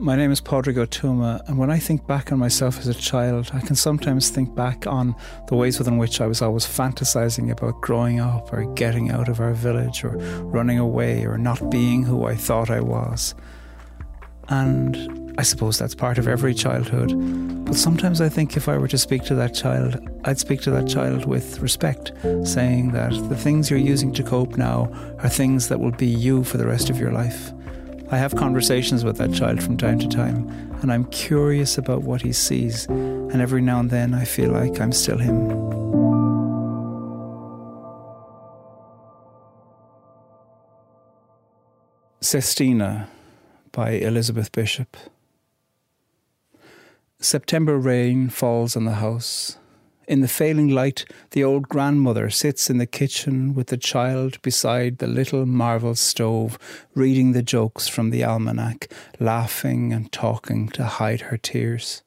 My name is Rodrigo Tuma, and when I think back on myself as a child, I can sometimes think back on the ways within which I was always fantasizing about growing up or getting out of our village or running away or not being who I thought I was. And I suppose that's part of every childhood. But sometimes I think if I were to speak to that child, I'd speak to that child with respect, saying that the things you're using to cope now are things that will be you for the rest of your life. I have conversations with that child from time to time, and I'm curious about what he sees. And every now and then I feel like I'm still him. Sestina by Elizabeth Bishop. September rain falls on the house. In the failing light, the old grandmother sits in the kitchen with the child beside the little marble stove, reading the jokes from the almanac, laughing and talking to hide her tears.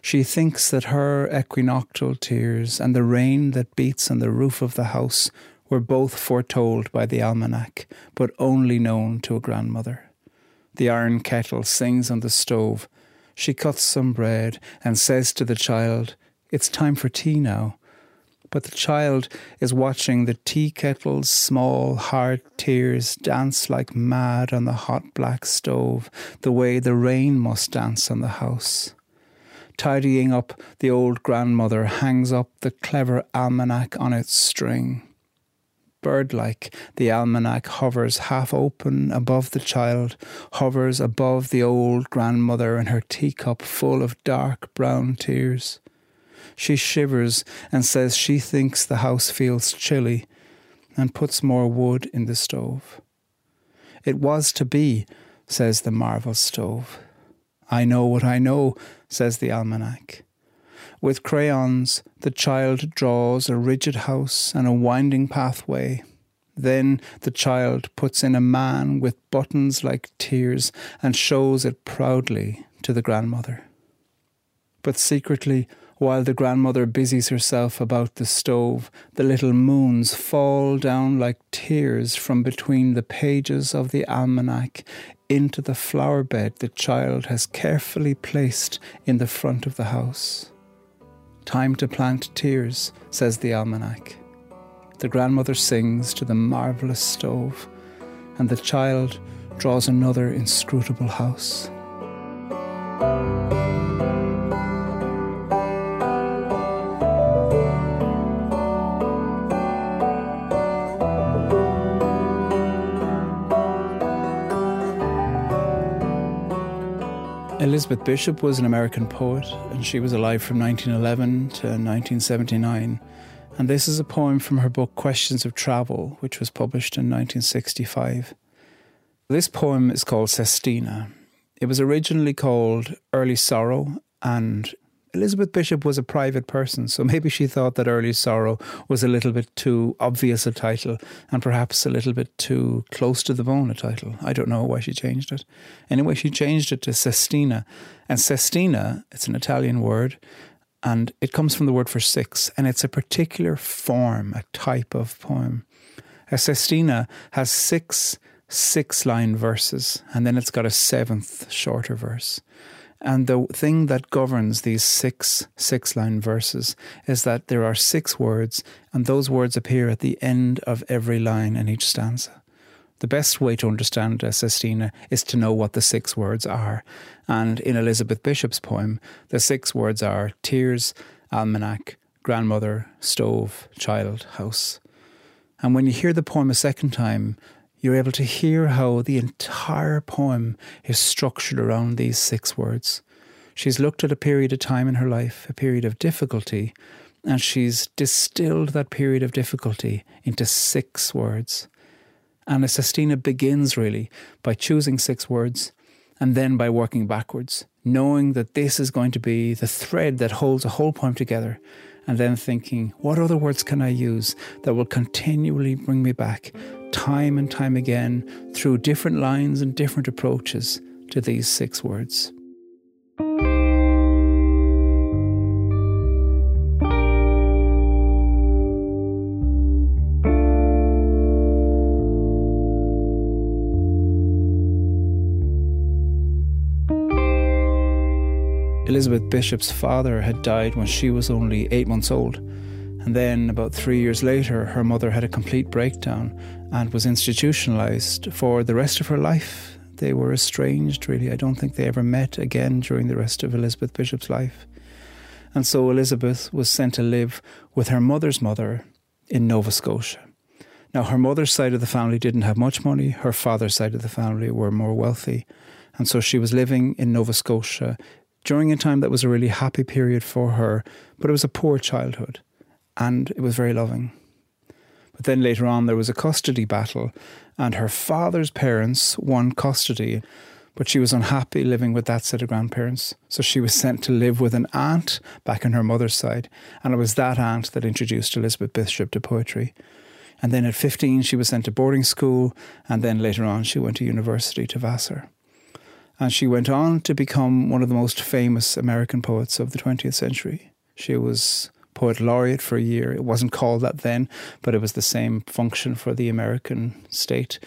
She thinks that her equinoctial tears and the rain that beats on the roof of the house were both foretold by the almanac, but only known to a grandmother. The iron kettle sings on the stove. She cuts some bread and says to the child, "It's time for tea now." But the child is watching the tea kettle's small, hard tears dance like mad on the hot black stove, the way the rain must dance on the house. Tidying up, the old grandmother hangs up the clever almanac on its string. Bird-like, the almanac hovers half open above the child, hovers above the old grandmother and her teacup full of dark brown tears. She shivers and says she thinks the house feels chilly and puts more wood in the stove. "It was to be," says the marble stove. "I know what I know," says the almanac. With crayons, the child draws a rigid house and a winding pathway. Then the child puts in a man with buttons like tears and shows it proudly to the grandmother. But secretly, while the grandmother busies herself about the stove, the little moons fall down like tears from between the pages of the almanac into the flower bed the child has carefully placed in the front of the house. "Time to plant tears," says the almanac. The grandmother sings to the marvellous stove, and the child draws another inscrutable house. Elizabeth Bishop was an American poet, and she was alive from 1911 to 1979. And this is a poem from her book Questions of Travel, which was published in 1965. This poem is called Sestina. It was originally called Early Sorrow, and Elizabeth Bishop was a private person, so maybe she thought that Early Sorrow was a little bit too obvious a title and perhaps a little bit too close to the bone a title. I don't know why she changed it. Anyway, she changed it to Sestina. And Sestina, it's an Italian word, and it comes from the word for six, and it's a particular form, a type of poem. A Sestina has six-line verses, and then it's got a seventh shorter verse. And the thing that governs these six-line verses is that there are six words, and those words appear at the end of every line in each stanza. The best way to understand a Sestina is to know what the six words are. And in Elizabeth Bishop's poem, the six words are tears, almanac, grandmother, stove, child, house. And when you hear the poem a second time, you're able to hear how the entire poem is structured around these six words. She's looked at a period of time in her life, a period of difficulty, and she's distilled that period of difficulty into six words. And a Sestina begins really by choosing six words and then by working backwards, knowing that this is going to be the thread that holds a whole poem together. And then thinking, what other words can I use that will continually bring me back time and time again through different lines and different approaches to these six words? Elizabeth Bishop's father had died when she was only 8 months old, and then about 3 years later her mother had a complete breakdown and was institutionalized for the rest of her life. They were estranged, really. I don't think they ever met again during the rest of Elizabeth Bishop's life. And so Elizabeth was sent to live with her mother's mother in Nova Scotia. Now, her mother's side of the family didn't have much money. Her father's side of the family were more wealthy. And so she was living in Nova Scotia during a time that was a really happy period for her, but it was a poor childhood, and it was very loving. But then later on, there was a custody battle, and her father's parents won custody, but she was unhappy living with that set of grandparents. So she was sent to live with an aunt back on her mother's side, and it was that aunt that introduced Elizabeth Bishop to poetry. And then at 15, she was sent to boarding school, and then later on, she went to university, to Vassar. And she went on to become one of the most famous American poets of the 20th century. She was Poet laureate for a year. It wasn't called that then, but it was the same function for the American state.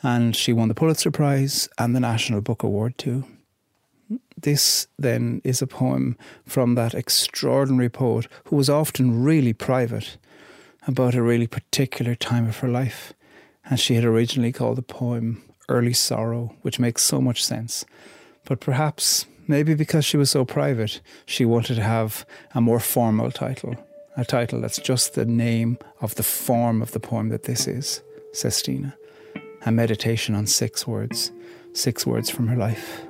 And she won the Pulitzer Prize and the National Book Award too. This then is a poem from that extraordinary poet who was often really private about a really particular time of her life. And she had originally called the poem Early Sorrow, which makes so much sense. But perhaps, maybe because she was so private, she wanted to have a more formal title, a title that's just the name of the form of the poem that this is, Sestina, a meditation on 6 words, 6 words from her life.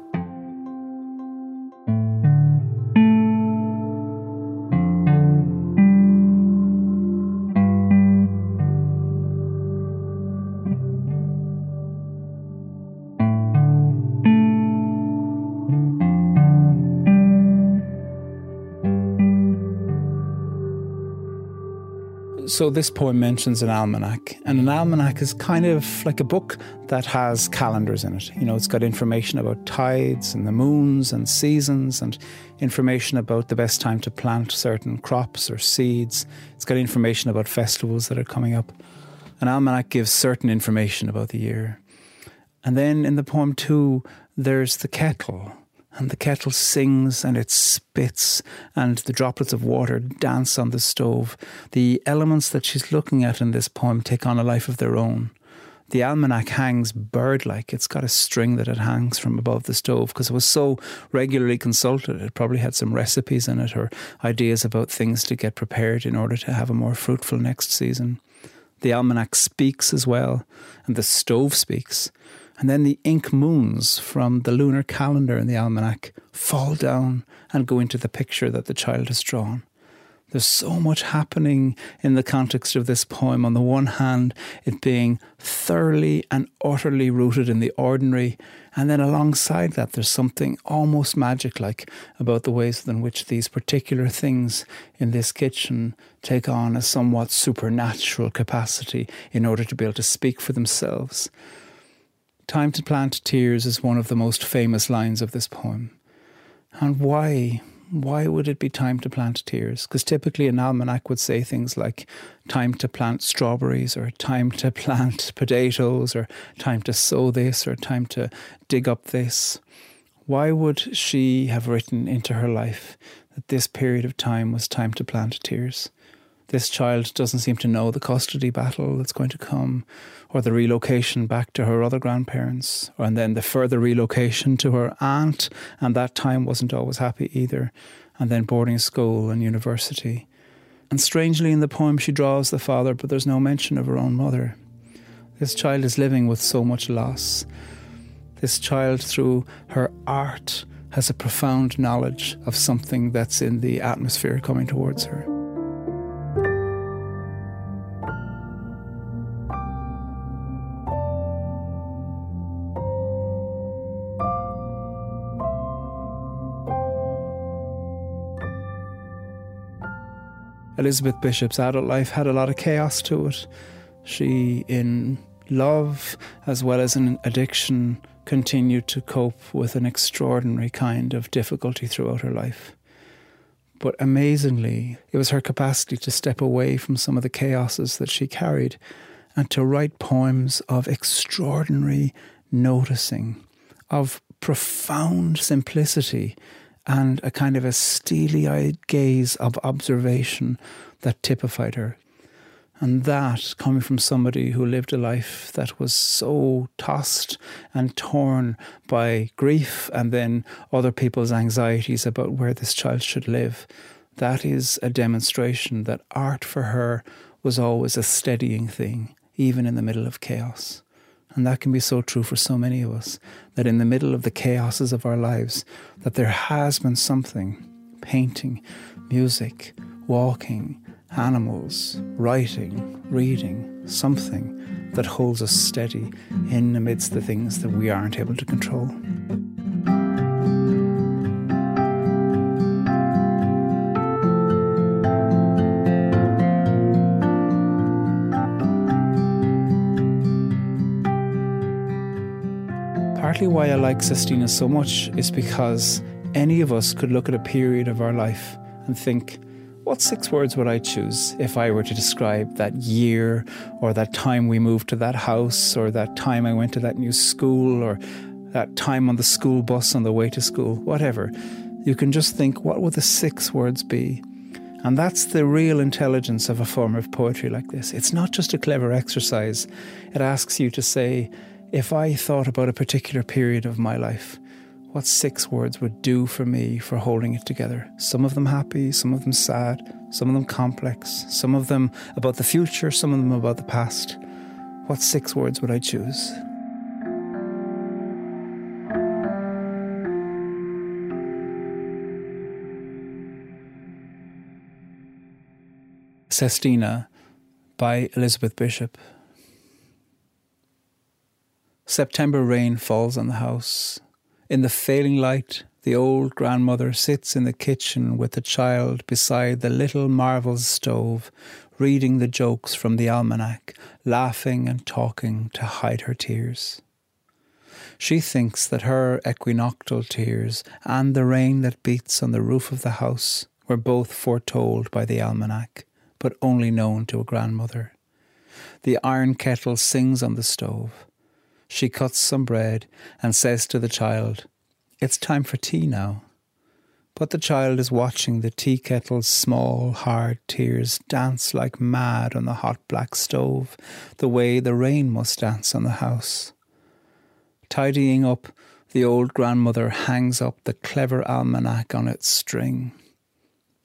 So this poem mentions an almanac, and an almanac is kind of like a book that has calendars in it. You know, it's got information about tides and the moons and seasons, and information about the best time to plant certain crops or seeds. It's got information about festivals that are coming up. An almanac gives certain information about the year. And then in the poem too, there's the kettle. And the kettle sings and it spits and the droplets of water dance on the stove. The elements that she's looking at in this poem take on a life of their own. The almanac hangs bird-like. It's got a string that it hangs from above the stove because it was so regularly consulted. It probably had some recipes in it or ideas about things to get prepared in order to have a more fruitful next season. The almanac speaks as well, and the stove speaks. And then the ink moons from the lunar calendar in the almanac fall down and go into the picture that the child has drawn. There's so much happening in the context of this poem. On the one hand, it being thoroughly and utterly rooted in the ordinary. And then alongside that, there's something almost magic-like about the ways in which these particular things in this kitchen take on a somewhat supernatural capacity in order to be able to speak for themselves. Time to plant tears is one of the most famous lines of this poem. And why? Why would it be time to plant tears? Because typically an almanac would say things like time to plant strawberries or time to plant potatoes or time to sow this or time to dig up this. Why would she have written into her life that this period of time was time to plant tears? This child doesn't seem to know the custody battle that's going to come, or the relocation back to her other grandparents, and then the further relocation to her aunt, and that time wasn't always happy either, and then boarding school and university. And strangely in the poem she draws the father, but there's no mention of her own mother. This child is living with so much loss. This child, through her art, has a profound knowledge of something that's in the atmosphere coming towards her. Elizabeth Bishop's adult life had a lot of chaos to it. She, in love as well as in addiction, continued to cope with an extraordinary kind of difficulty throughout her life. But amazingly, it was her capacity to step away from some of the chaoses that she carried and to write poems of extraordinary noticing, of profound simplicity and a kind of a steely-eyed gaze of observation that typified her. And that, coming from somebody who lived a life that was so tossed and torn by grief and then other people's anxieties about where this child should live, that is a demonstration that art for her was always a steadying thing, even in the middle of chaos. And that can be so true for so many of us, that in the middle of the chaoses of our lives, that there has been something, painting, music, walking, animals, writing, reading, something that holds us steady in amidst the things that we aren't able to control. Partly why I like Sestina so much is because any of us could look at a period of our life and think, what 6 words would I choose if I were to describe that year or that time we moved to that house or that time I went to that new school or that time on the school bus on the way to school, whatever. You can just think, what would the 6 words be? And that's the real intelligence of a form of poetry like this. It's not just a clever exercise. It asks you to say, if I thought about a particular period of my life, what 6 words would do for me for holding it together? Some of them happy, some of them sad, some of them complex, some of them about the future, some of them about the past. What 6 words would I choose? Sestina by Elizabeth Bishop. September rain falls on the house. In the failing light, the old grandmother sits in the kitchen with the child beside the little marble stove, reading the jokes from the almanac, laughing and talking to hide her tears. She thinks that her equinoctial tears and the rain that beats on the roof of the house were both foretold by the almanac, but only known to a grandmother. The iron kettle sings on the stove. She cuts some bread and says to the child, "It's time for tea now." But the child is watching the tea kettle's small, hard tears dance like mad on the hot black stove, the way the rain must dance on the house. Tidying up, the old grandmother hangs up the clever almanac on its string.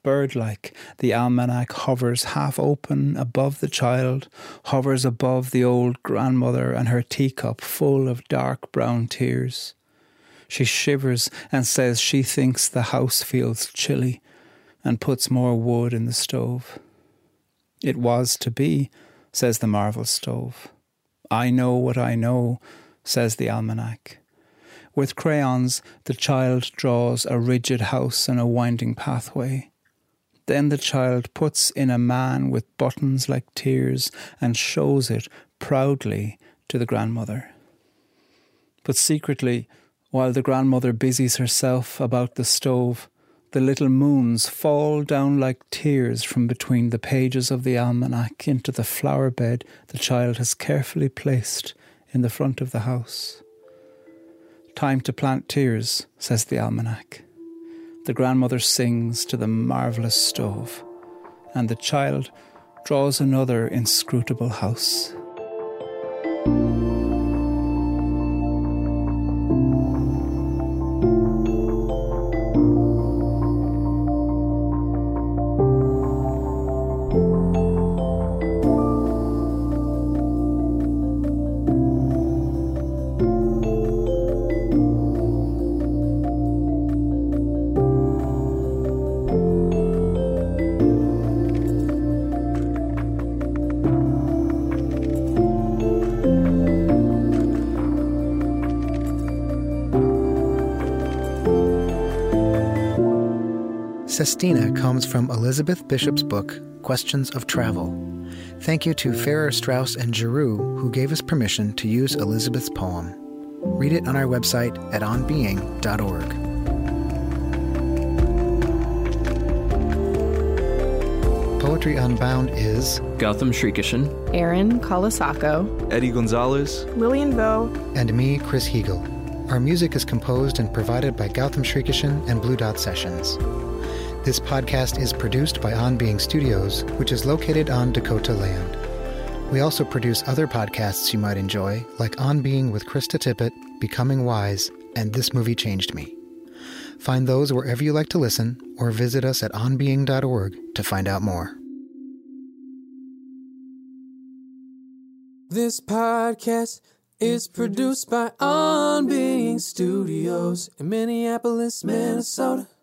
Bird-like, the almanac hovers half open above the child, hovers above the old grandmother and her teacup full of dark brown tears. She shivers and says she thinks the house feels chilly and puts more wood in the stove. "It was to be," says the marble stove. "I know what I know," says the almanac. With crayons, the child draws a rigid house and a winding pathway. Then the child puts in a man with buttons like tears and shows it proudly to the grandmother. But secretly, while the grandmother busies herself about the stove, the little moons fall down like tears from between the pages of the almanac into the flower bed the child has carefully placed in the front of the house. "Time to plant tears," says the almanac. The grandmother sings to the marvellous stove, and the child draws another inscrutable house. Sestina comes from Elizabeth Bishop's book, Questions of Travel. Thank you to Farrar, Strauss, and Giroux, who gave us permission to use Elizabeth's poem. Read it on our website at onbeing.org. Poetry Unbound is Gautam Shrikeshan, Aaron Kalasako, Eddie Gonzalez, Lillian Bo, and me, Chris Heagle. Our music is composed and provided by Gautam Shrikeshan and Blue Dot Sessions. This podcast is produced by On Being Studios, which is located on Dakota land. We also produce other podcasts you might enjoy, like On Being with Krista Tippett, Becoming Wise, and This Movie Changed Me. Find those wherever you like to listen, or visit us at onbeing.org to find out more. This podcast is produced by On Being Studios in Minneapolis, Minnesota.